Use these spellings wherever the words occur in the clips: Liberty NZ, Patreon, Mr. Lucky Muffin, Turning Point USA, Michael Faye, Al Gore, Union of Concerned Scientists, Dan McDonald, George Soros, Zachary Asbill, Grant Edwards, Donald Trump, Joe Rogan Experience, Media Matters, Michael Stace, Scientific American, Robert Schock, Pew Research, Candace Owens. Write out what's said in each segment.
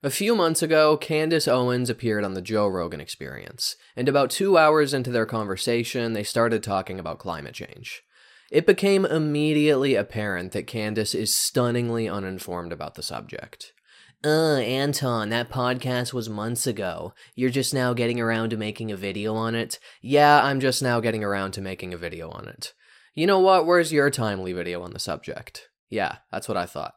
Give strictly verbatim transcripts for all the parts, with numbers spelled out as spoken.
A few months ago, Candace Owens appeared on the Joe Rogan Experience, and about two hours into their conversation, they started talking about climate change. It became immediately apparent that Candace is stunningly uninformed about the subject. Uh, Anton, that podcast was months ago. You're just now getting around to making a video on it? Yeah, I'm just now getting around to making a video on it. You know what? Where's your timely video on the subject? Yeah, that's what I thought.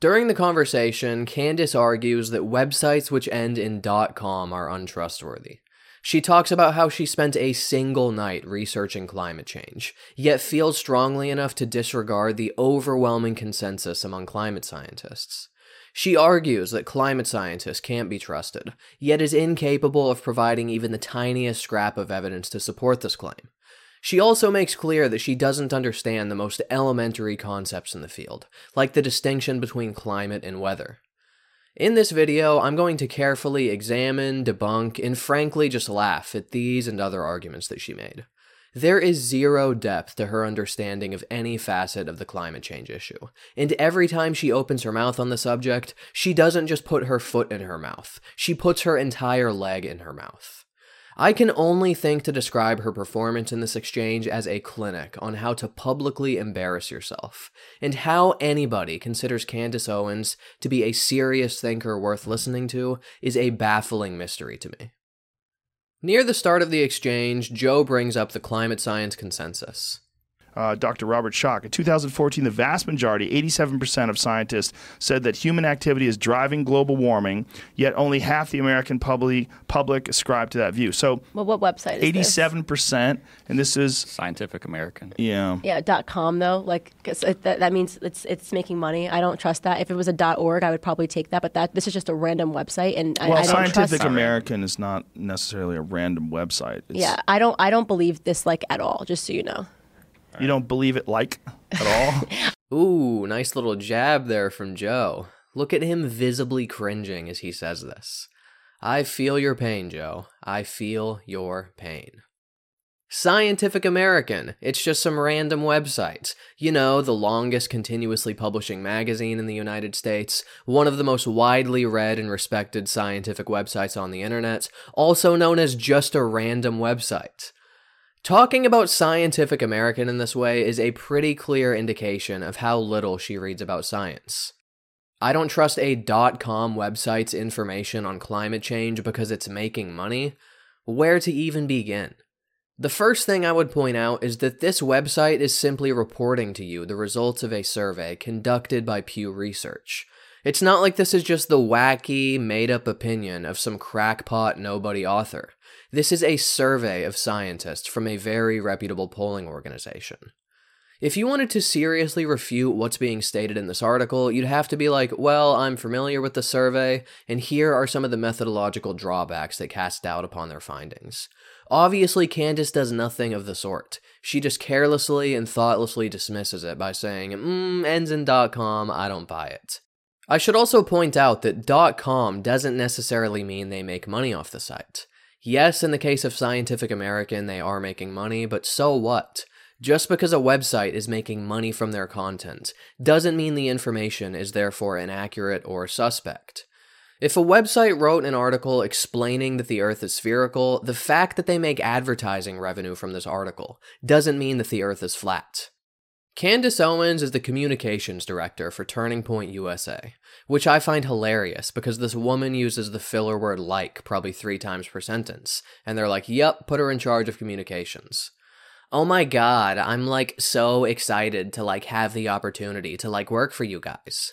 During the conversation, Candace argues that websites which end in .com are untrustworthy. She talks about how she spent a single night researching climate change, yet feels strongly enough to disregard the overwhelming consensus among climate scientists. She argues that climate scientists can't be trusted, yet is incapable of providing even the tiniest scrap of evidence to support this claim. She also makes clear that she doesn't understand the most elementary concepts in the field, like the distinction between climate and weather. In this video, I'm going to carefully examine, debunk, and frankly just laugh at these and other arguments that she made. There is zero depth to her understanding of any facet of the climate change issue, and every time she opens her mouth on the subject, she doesn't just put her foot in her mouth, she puts her entire leg in her mouth. I can only think to describe her performance in this exchange as a clinic on how to publicly embarrass yourself, and how anybody considers Candace Owens to be a serious thinker worth listening to is a baffling mystery to me. Near the start of the exchange, Joe brings up the climate science consensus. Uh, Doctor Robert Schock, in two thousand fourteen, the vast majority, eighty-seven percent of scientists, said that human activity is driving global warming, yet only half the American public, public ascribed to that view. So, well, what website is eighty-seven percent, this? And this is... Scientific American. Yeah. Yeah, dot .com, though. Like it, that, that means it's it's making money. I don't trust that. If it was a dot .org, I would probably take that, but that this is just a random website, and I, well, I don't trust... Well, Scientific American is not necessarily a random website. It's, yeah, I don't I don't believe this, like, at all, just so you know. You don't believe it, like, at all? Ooh, nice little jab there from Joe. Look at him visibly cringing as he says this. I feel your pain, Joe. I feel your pain. Scientific American. It's just some random website. You know, the longest continuously publishing magazine in the United States, one of the most widely read and respected scientific websites on the internet, also known as just a random website. Talking about Scientific American in this way is a pretty clear indication of how little she reads about science. I don't trust a .com website's information on climate change because it's making money. Where to even begin? The first thing I would point out is that this website is simply reporting to you the results of a survey conducted by Pew Research. It's not like this is just the wacky, made-up opinion of some crackpot nobody author. This is a survey of scientists from a very reputable polling organization. If you wanted to seriously refute what's being stated in this article, you'd have to be like, well, I'm familiar with the survey, and here are some of the methodological drawbacks that cast doubt upon their findings. Obviously, Candace does nothing of the sort. She just carelessly and thoughtlessly dismisses it by saying, mmm, ends in .com, I don't buy it. I should also point out that .com doesn't necessarily mean they make money off the site. Yes, in the case of Scientific American, they are making money, but so what? Just because a website is making money from their content doesn't mean the information is therefore inaccurate or suspect. If a website wrote an article explaining that the Earth is spherical, the fact that they make advertising revenue from this article doesn't mean that the Earth is flat. Candace Owens is the communications director for Turning Point U S A, which I find hilarious because this woman uses the filler word like probably three times per sentence, and they're like, yep, put her in charge of communications. Oh my god, I'm like so excited to like have the opportunity to like work for you guys.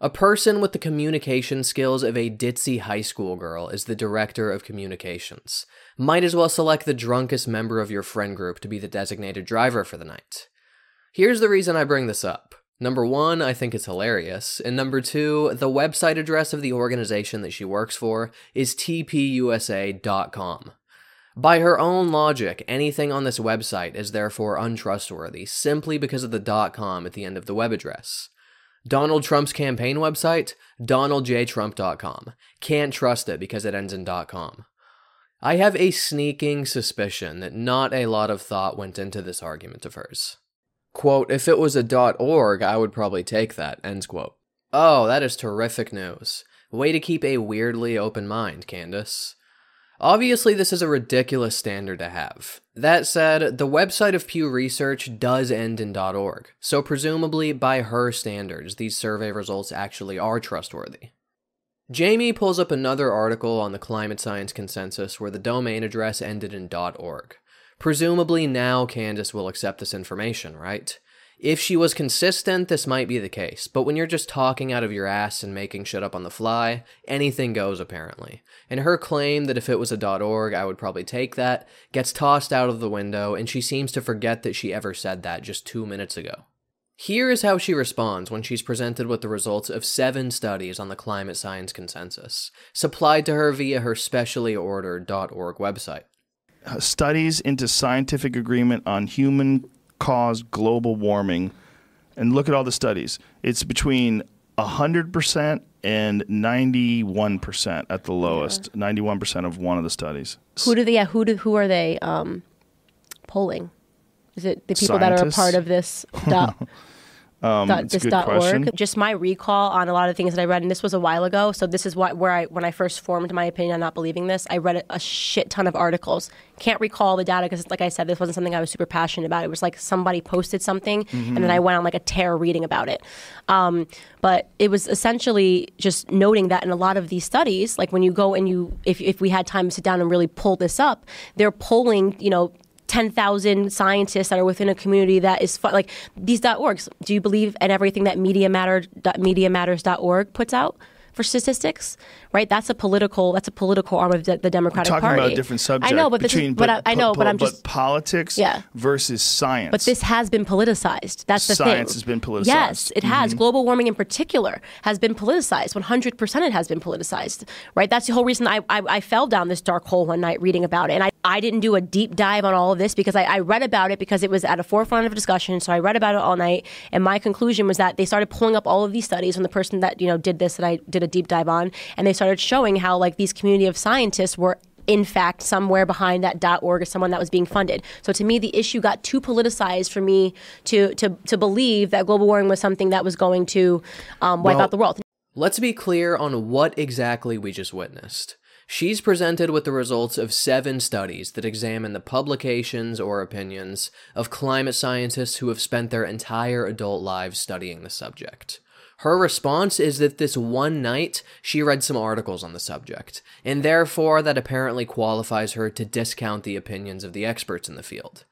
A person with the communication skills of a ditzy high school girl is the director of communications. Might as well select the drunkest member of your friend group to be the designated driver for the night. Here's the reason I bring this up. Number one, I think it's hilarious, and number two, the website address of the organization that she works for is t p u s a dot com. By her own logic, anything on this website is therefore untrustworthy simply because of the .com at the end of the web address. Donald Trump's campaign website, donald j trump dot com. Can't trust it because it ends in .com. I have a sneaking suspicion that not a lot of thought went into this argument of hers. Quote, if it was a .org, I would probably take that, end quote. Oh, that is terrific news. Way to keep a weirdly open mind, Candace. Obviously, this is a ridiculous standard to have. That said, the website of Pew Research does end in .org, so presumably, by her standards, these survey results actually are trustworthy. Jamie pulls up another article on the climate science consensus where the domain address ended in .org. Presumably now Candace will accept this information, right? If she was consistent, this might be the case, but when you're just talking out of your ass and making shit up on the fly, anything goes apparently. And her claim that if it was a .org, I would probably take that, gets tossed out of the window, and she seems to forget that she ever said that just two minutes ago. Here is how she responds when she's presented with the results of seven studies on the climate science consensus, supplied to her via her specially ordered .org website. Studies into scientific agreement on human caused global warming, and look at all the studies. It's between one hundred percent and ninety-one percent at the lowest. Yeah. ninety-one percent of one of the studies. Who do they? Yeah, who do? Who are they um, polling? Is it the people Scientists? That are a part of this? Dot, um, dot, this dot org. Just my recall on a lot of things that I read, and this was a while ago. So this is what where I when I first formed my opinion on not believing this. I read a shit ton of articles. Can't recall the data because, like I said, this wasn't something I was super passionate about. It was like somebody posted something, mm-hmm. and then I went on like a tear reading about it. Um, but it was essentially just noting that in a lot of these studies, like when you go and you, if if we had time to sit down and really pull this up, they're polling, you know, ten thousand scientists that are within a community that is fu- like these .orgs. Do you believe in everything that Media Matter, Media Matters dot org puts out for statistics? Right, that's a political that's a political arm of de- the Democratic Party. We're talking about a different subject. I know, but between, this is, but, but I, I know, po- but I'm just but politics yeah. versus science. But this has been politicized. That's the science thing. Science has been politicized. Yes, it mm-hmm. has. Global warming in particular has been politicized. one hundred percent it has been politicized. Right, that's the whole reason I I, I fell down this dark hole one night reading about it, and I. I didn't do a deep dive on all of this because I, I read about it because it was at a forefront of discussion. So I read about it all night. And my conclusion was that they started pulling up all of these studies from the person that, you know, did this that I did a deep dive on. And they started showing how like these community of scientists were in fact somewhere behind that .org or someone that was being funded. So to me, the issue got too politicized for me to to, to believe that global warming was something that was going to um, wipe well, out the world. Let's be clear on what exactly we just witnessed. She's presented with the results of seven studies that examine the publications or opinions of climate scientists who have spent their entire adult lives studying the subject. Her response is that this one night, she read some articles on the subject, and therefore that apparently qualifies her to discount the opinions of the experts in the field.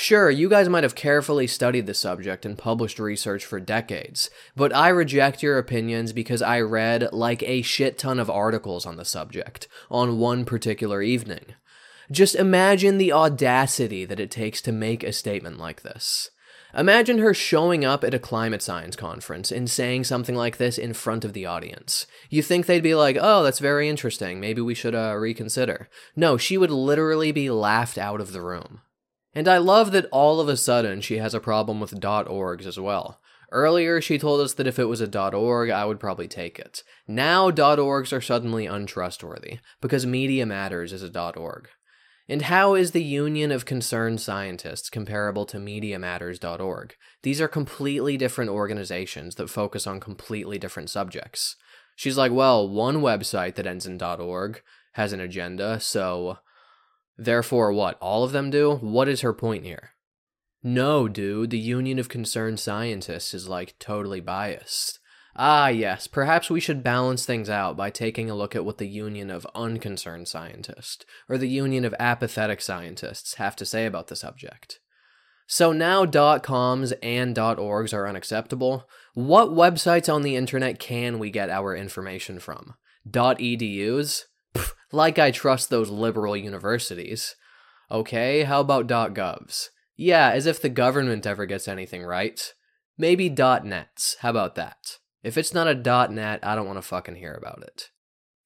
Sure, you guys might have carefully studied the subject and published research for decades, but I reject your opinions because I read like a shit ton of articles on the subject on one particular evening. Just imagine the audacity that it takes to make a statement like this. Imagine her showing up at a climate science conference and saying something like this in front of the audience. You think they'd be like, oh, that's very interesting, maybe we should uh, reconsider. No, she would literally be laughed out of the room. And I love that all of a sudden she has a problem with .orgs as well. Earlier she told us that if it was a .org, I would probably take it. Now .orgs are suddenly untrustworthy, because Media Matters is a .org. And how is the Union of Concerned Scientists comparable to media matters dot org? These are completely different organizations that focus on completely different subjects. She's like, well, one website that ends in .org has an agenda, so... Therefore, what? All of them do? What is her point here? No, dude, the Union of Concerned Scientists is, like, totally biased. Ah, yes, perhaps we should balance things out by taking a look at what the Union of Unconcerned Scientists, or the Union of Apathetic Scientists, have to say about the subject. So now .coms and .orgs are unacceptable. What websites on the internet can we get our information from? .edus? Like I trust those liberal universities. Okay, how about .govs? Yeah, as if the government ever gets anything right. Maybe .nets, how about that? If it's not a .net, I don't want to fucking hear about it.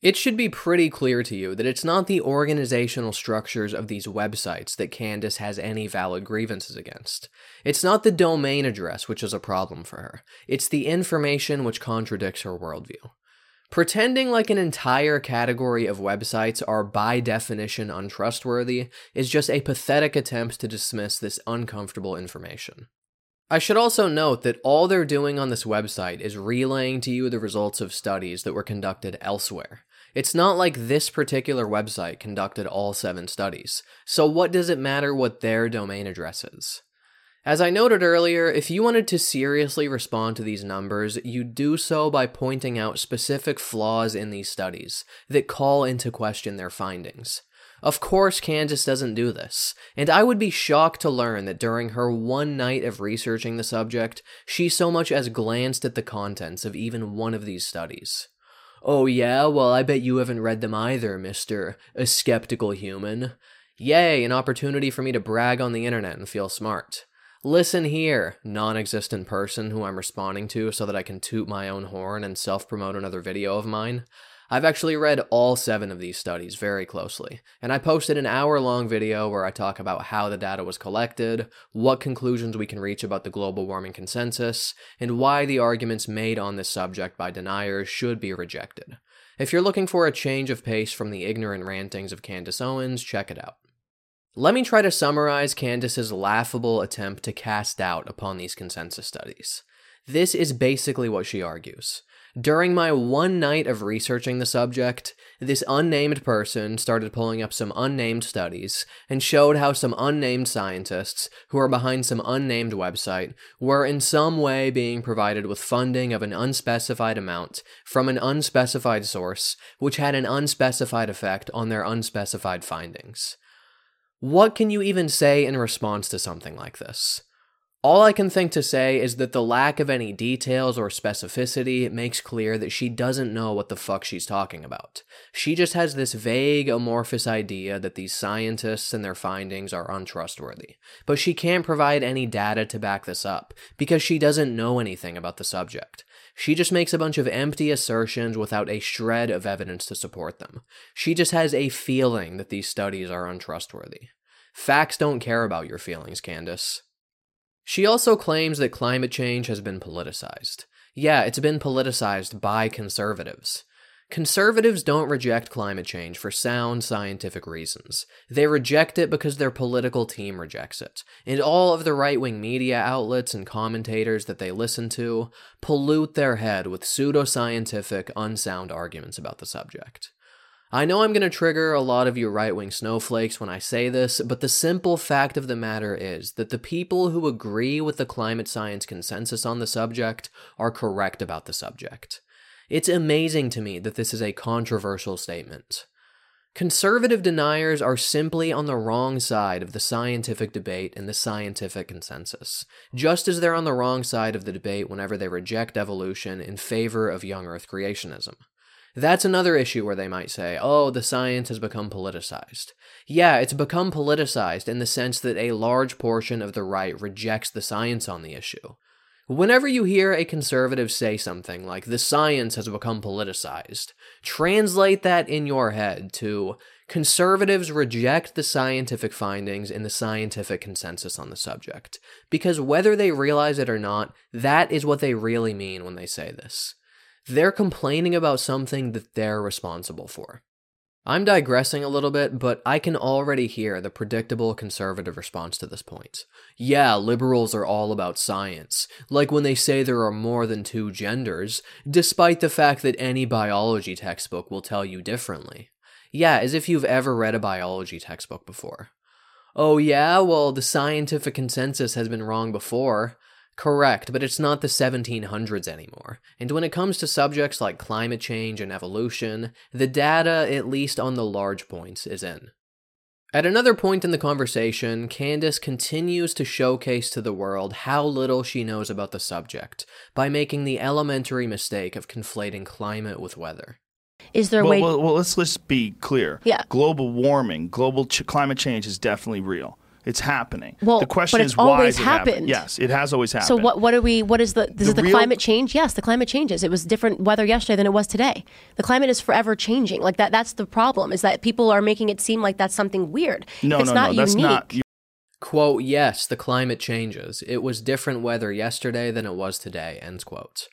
It should be pretty clear to you that it's not the organizational structures of these websites that Candace has any valid grievances against. It's not the domain address which is a problem for her. It's the information which contradicts her worldview. Pretending like an entire category of websites are by definition untrustworthy is just a pathetic attempt to dismiss this uncomfortable information. I should also note that all they're doing on this website is relaying to you the results of studies that were conducted elsewhere. It's not like this particular website conducted all seven studies, so what does it matter what their domain address is? As I noted earlier, if you wanted to seriously respond to these numbers, you do so by pointing out specific flaws in these studies that call into question their findings. Of course, Candace doesn't do this, and I would be shocked to learn that during her one night of researching the subject, she so much as glanced at the contents of even one of these studies. Oh yeah, well I bet you haven't read them either, Mister A Skeptical Human. Yay, an opportunity for me to brag on the internet and feel smart. Listen here, non-existent person who I'm responding to so that I can toot my own horn and self-promote another video of mine. I've actually read all seven of these studies very closely, and I posted an hour-long video where I talk about how the data was collected, what conclusions we can reach about the global warming consensus, and why the arguments made on this subject by deniers should be rejected. If you're looking for a change of pace from the ignorant rantings of Candace Owens, check it out. Let me try to summarize Candace's laughable attempt to cast doubt upon these consensus studies. This is basically what she argues. During my one night of researching the subject, this unnamed person started pulling up some unnamed studies and showed how some unnamed scientists, who are behind some unnamed website, were in some way being provided with funding of an unspecified amount from an unspecified source, which had an unspecified effect on their unspecified findings. What can you even say in response to something like this? All I can think to say is that the lack of any details or specificity makes clear that she doesn't know what the fuck she's talking about. She just has this vague, amorphous idea that these scientists and their findings are untrustworthy. But she can't provide any data to back this up, because she doesn't know anything about the subject. She just makes a bunch of empty assertions without a shred of evidence to support them. She just has a feeling that these studies are untrustworthy. Facts don't care about your feelings, Candace. She also claims that climate change has been politicized. Yeah, it's been politicized by conservatives. Conservatives don't reject climate change for sound scientific reasons. They reject it because their political team rejects it, and all of the right-wing media outlets and commentators that they listen to pollute their head with pseudoscientific, unsound arguments about the subject. I know I'm going to trigger a lot of you right-wing snowflakes when I say this, but the simple fact of the matter is that the people who agree with the climate science consensus on the subject are correct about the subject. It's amazing to me that this is a controversial statement. Conservative deniers are simply on the wrong side of the scientific debate and the scientific consensus, just as they're on the wrong side of the debate whenever they reject evolution in favor of young Earth creationism. That's another issue where they might say, oh, the science has become politicized. Yeah, it's become politicized in the sense that a large portion of the right rejects the science on the issue. Whenever you hear a conservative say something like, the science has become politicized, translate that in your head to, conservatives reject the scientific findings and the scientific consensus on the subject. Because whether they realize it or not, that is what they really mean when they say this. They're complaining about something that they're responsible for. I'm digressing a little bit, but I can already hear the predictable conservative response to this point. Yeah, liberals are all about science, like when they say there are more than two genders, despite the fact that any biology textbook will tell you differently. Yeah, as if you've ever read a biology textbook before. Oh yeah, well, the scientific consensus has been wrong before. Correct, but it's not the seventeen hundreds anymore, and when it comes to subjects like climate change and evolution, the data, at least on the large points, is in. At another point in the conversation, Candace continues to showcase to the world how little she knows about the subject by making the elementary mistake of conflating climate with weather. Is there a well, way? Well, well, let's let's be clear. Yeah. Global warming, global ch- climate change is definitely real. It's happening. Well, the question is why is it happening? Yes, it has always happened. So what what are we what is the this is the climate change? Yes, the climate changes. It was different weather yesterday than it was today. The climate is forever changing. Like that that's the problem, is that people are making it seem like that's something weird. No, it's no, not no, unique. That's not you- Quote, yes, the climate changes. It was different weather yesterday than it was today, end quote.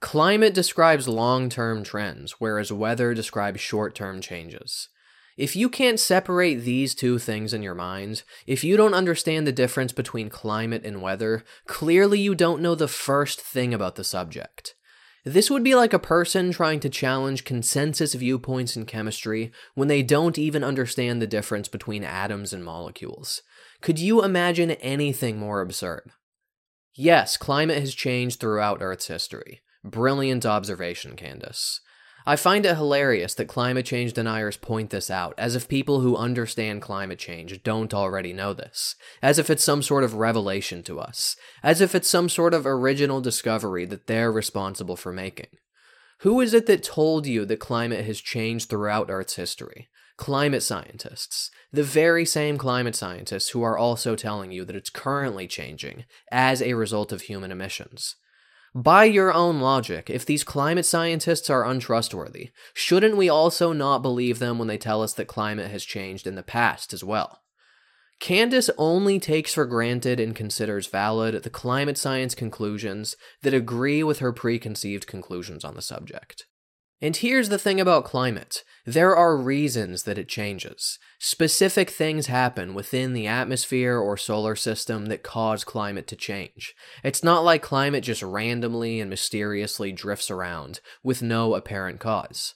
Climate describes long-term trends, whereas weather describes short-term changes. If you can't separate these two things in your minds, if you don't understand the difference between climate and weather, clearly you don't know the first thing about the subject. This would be like a person trying to challenge consensus viewpoints in chemistry when they don't even understand the difference between atoms and molecules. Could you imagine anything more absurd? Yes, climate has changed throughout Earth's history. Brilliant observation, Candace. I find it hilarious that climate change deniers point this out, as if people who understand climate change don't already know this, as if it's some sort of revelation to us, as if it's some sort of original discovery that they're responsible for making. Who is it that told you that climate has changed throughout Earth's history? Climate scientists. The very same climate scientists who are also telling you that it's currently changing as a result of human emissions. By your own logic, if these climate scientists are untrustworthy, shouldn't we also not believe them when they tell us that climate has changed in the past as well? Candace only takes for granted and considers valid the climate science conclusions that agree with her preconceived conclusions on the subject. And here's the thing about climate. There are reasons that it changes. Specific things happen within the atmosphere or solar system that cause climate to change. It's not like climate just randomly and mysteriously drifts around with no apparent cause.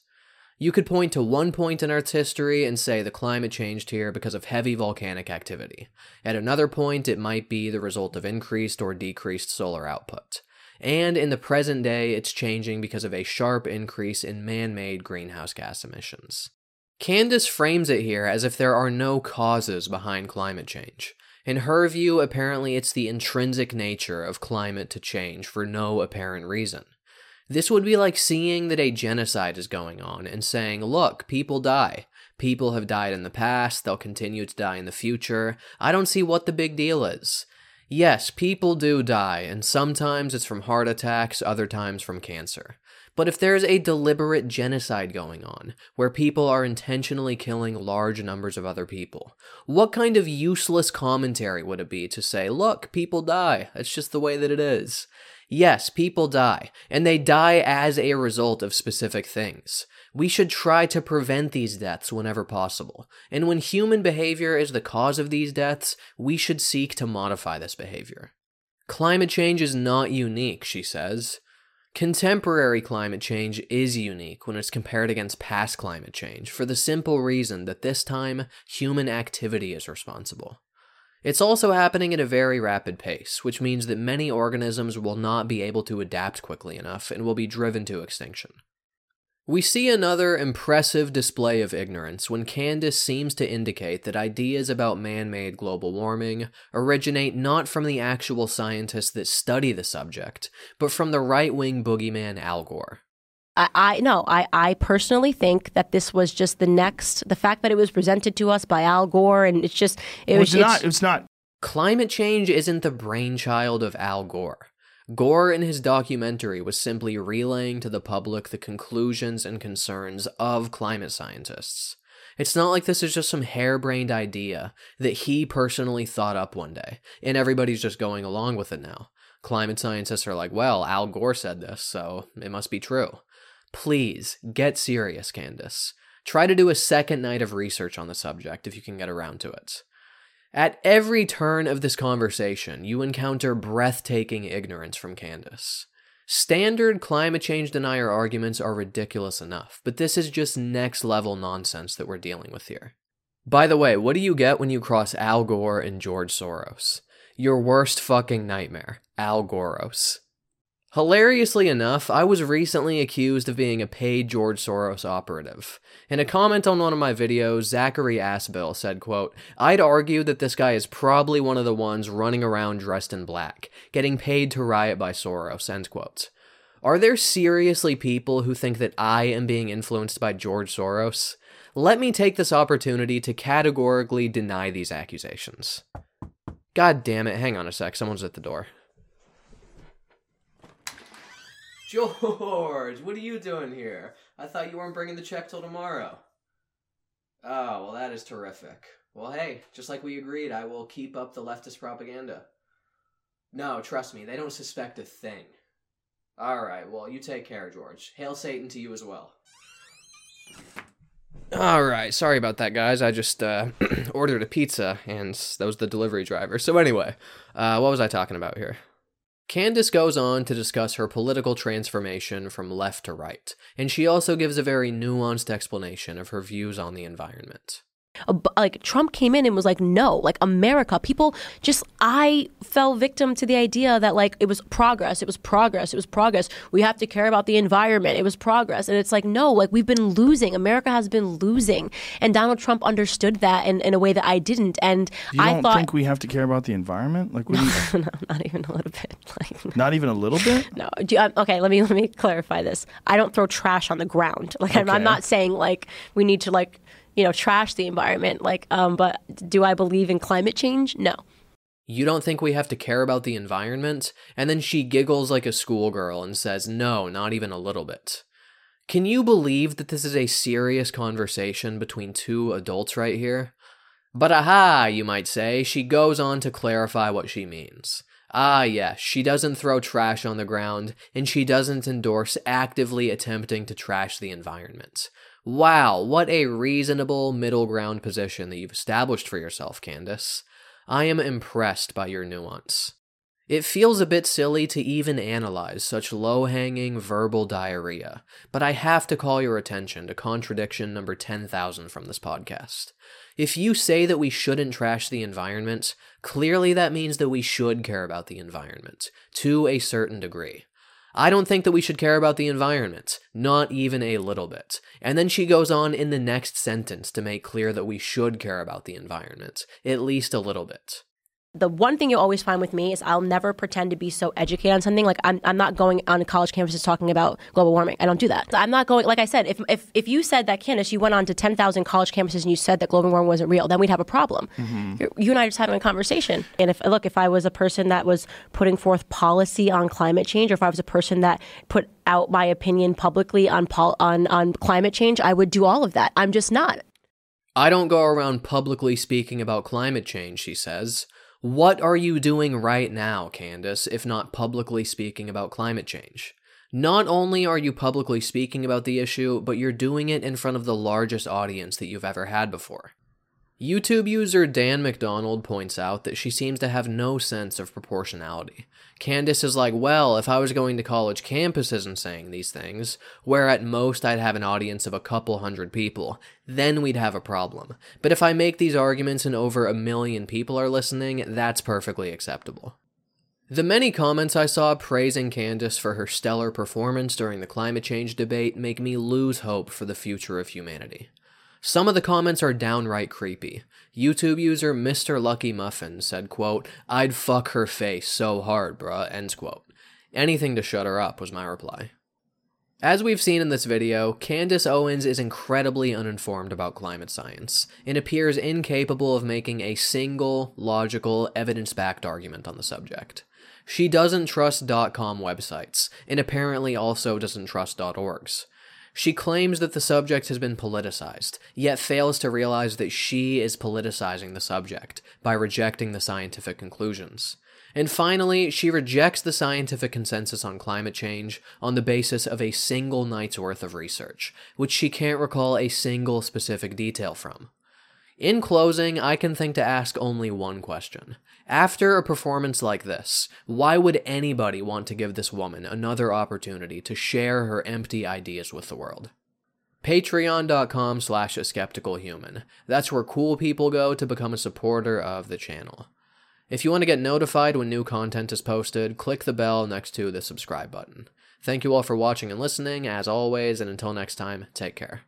You could point to one point in Earth's history and say the climate changed here because of heavy volcanic activity. At another point, it might be the result of increased or decreased solar output. And in the present day, it's changing because of a sharp increase in man-made greenhouse gas emissions. Candace frames it here as if there are no causes behind climate change. In her view, apparently it's the intrinsic nature of climate to change for no apparent reason. This would be like seeing that a genocide is going on and saying, look, people die. People have died in the past, they'll continue to die in the future. I don't see what the big deal is. Yes, people do die, and sometimes it's from heart attacks, other times from cancer. But if there's a deliberate genocide going on, where people are intentionally killing large numbers of other people, what kind of useless commentary would it be to say, look, people die, it's just the way that it is? Yes, people die, and they die as a result of specific things. We should try to prevent these deaths whenever possible, and when human behavior is the cause of these deaths, we should seek to modify this behavior. Climate change is not unique, she says. Contemporary climate change is unique when it's compared against past climate change, for the simple reason that this time, human activity is responsible. It's also happening at a very rapid pace, which means that many organisms will not be able to adapt quickly enough and will be driven to extinction. We see another impressive display of ignorance when Candace seems to indicate that ideas about man-made global warming originate not from the actual scientists that study the subject, but from the right-wing boogeyman Al Gore. I, I no, I, I personally think that this was just the next, the fact that it was presented to us by Al Gore, and it's just, it well, was it's not, it's not. Climate change isn't the brainchild of Al Gore. Gore in his documentary was simply relaying to the public the conclusions and concerns of climate scientists. It's not like this is just some harebrained idea that he personally thought up one day, and everybody's just going along with it now. Climate scientists are like, well, Al Gore said this, so it must be true. Please, get serious, Candace. Try to do a second night of research on the subject if you can get around to it. At every turn of this conversation, you encounter breathtaking ignorance from Candace. Standard climate change denier arguments are ridiculous enough, but this is just next-level nonsense that we're dealing with here. By the way, what do you get when you cross Al Gore and George Soros? Your worst fucking nightmare, Al Goros. Hilariously enough, I was recently accused of being a paid George Soros operative. In a comment on one of my videos, Zachary Asbill said, quote, "I'd argue that this guy is probably one of the ones running around dressed in black, getting paid to riot by Soros," end quote. Are there seriously people who think that I am being influenced by George Soros? Let me take this opportunity to categorically deny these accusations. God damn it, hang on a sec, someone's at the door. George, what are you doing here? I thought you weren't bringing the check till tomorrow. Oh, well, that is terrific. Well, hey, just like we agreed, I will keep up the leftist propaganda. No, trust me, they don't suspect a thing. All right, well, you take care, George. Hail Satan to you as well. All right, sorry about that, guys. I just uh, ordered a pizza, and that was the delivery driver. So anyway, uh, what was I talking about here? Candace goes on to discuss her political transformation from left to right, and she also gives a very nuanced explanation of her views on the environment. Like, Trump came in and was like, no, like, America, people just, I fell victim to the idea that, like, it was progress, it was progress, it was progress. We have to care about the environment. It was progress. And it's like, no, like, we've been losing. America has been losing. And Donald Trump understood that in, in a way that I didn't. And you I don't thought, think we have to care about the environment? Like, what do you... no, not even a little bit. Like, no. Not even a little bit? No. Do you, um, okay, let me, let me clarify this. I don't throw trash on the ground. Like, okay. I'm, I'm not saying, like, we need to, like... you know, trash the environment, like, um, but do I believe in climate change? No. You don't think we have to care about the environment? And then she giggles like a schoolgirl and says, no, not even a little bit. Can you believe that this is a serious conversation between two adults right here? But aha, you might say, she goes on to clarify what she means. Ah, yes, she doesn't throw trash on the ground, and she doesn't endorse actively attempting to trash the environment. Wow, what a reasonable middle ground position that you've established for yourself, Candace. I am impressed by your nuance. It feels a bit silly to even analyze such low-hanging verbal diarrhea, but I have to call your attention to contradiction number ten thousand from this podcast. If you say that we shouldn't trash the environment, clearly that means that we should care about the environment, to a certain degree. I don't think that we should care about the environment, not even a little bit. And then she goes on in the next sentence to make clear that we should care about the environment, at least a little bit. The one thing you always find with me is I'll never pretend to be so educated on something. Like, I'm I'm not going on college campuses talking about global warming. I don't do that. I'm not going, like I said, if if, if you said that, Candace, you went on to ten thousand college campuses and you said that global warming wasn't real, then we'd have a problem. Mm-hmm. You and I are just having a conversation. And if, look, if I was a person that was putting forth policy on climate change, or if I was a person that put out my opinion publicly on pol- on on climate change, I would do all of that. I'm just not. I don't go around publicly speaking about climate change, she says. What are you doing right now, Candace, if not publicly speaking about climate change? Not only are you publicly speaking about the issue, but you're doing it in front of the largest audience that you've ever had before. YouTube user Dan McDonald points out that she seems to have no sense of proportionality. Candace is like, well, if I was going to college campuses and saying these things, where at most I'd have an audience of a couple hundred people, then we'd have a problem. But if I make these arguments and over a million people are listening, that's perfectly acceptable. The many comments I saw praising Candace for her stellar performance during the climate change debate make me lose hope for the future of humanity. Some of the comments are downright creepy. YouTube user Mister Lucky Muffin said, quote, I'd fuck her face so hard, bruh, end quote. Anything to shut her up was my reply. As we've seen in this video, Candace Owens is incredibly uninformed about climate science, and appears incapable of making a single, logical, evidence-backed argument on the subject. She doesn't trust dot com websites, and apparently also doesn't trust .orgs. She claims that the subject has been politicized, yet fails to realize that she is politicizing the subject by rejecting the scientific conclusions. And finally, she rejects the scientific consensus on climate change on the basis of a single night's worth of research, which she can't recall a single specific detail from. In closing, I can think to ask only one question. After a performance like this, why would anybody want to give this woman another opportunity to share her empty ideas with the world? Patreon.com slash a skeptical human. That's where cool people go to become a supporter of the channel. If you want to get notified when new content is posted, click the bell next to the subscribe button. Thank you all for watching and listening, as always, and until next time, take care.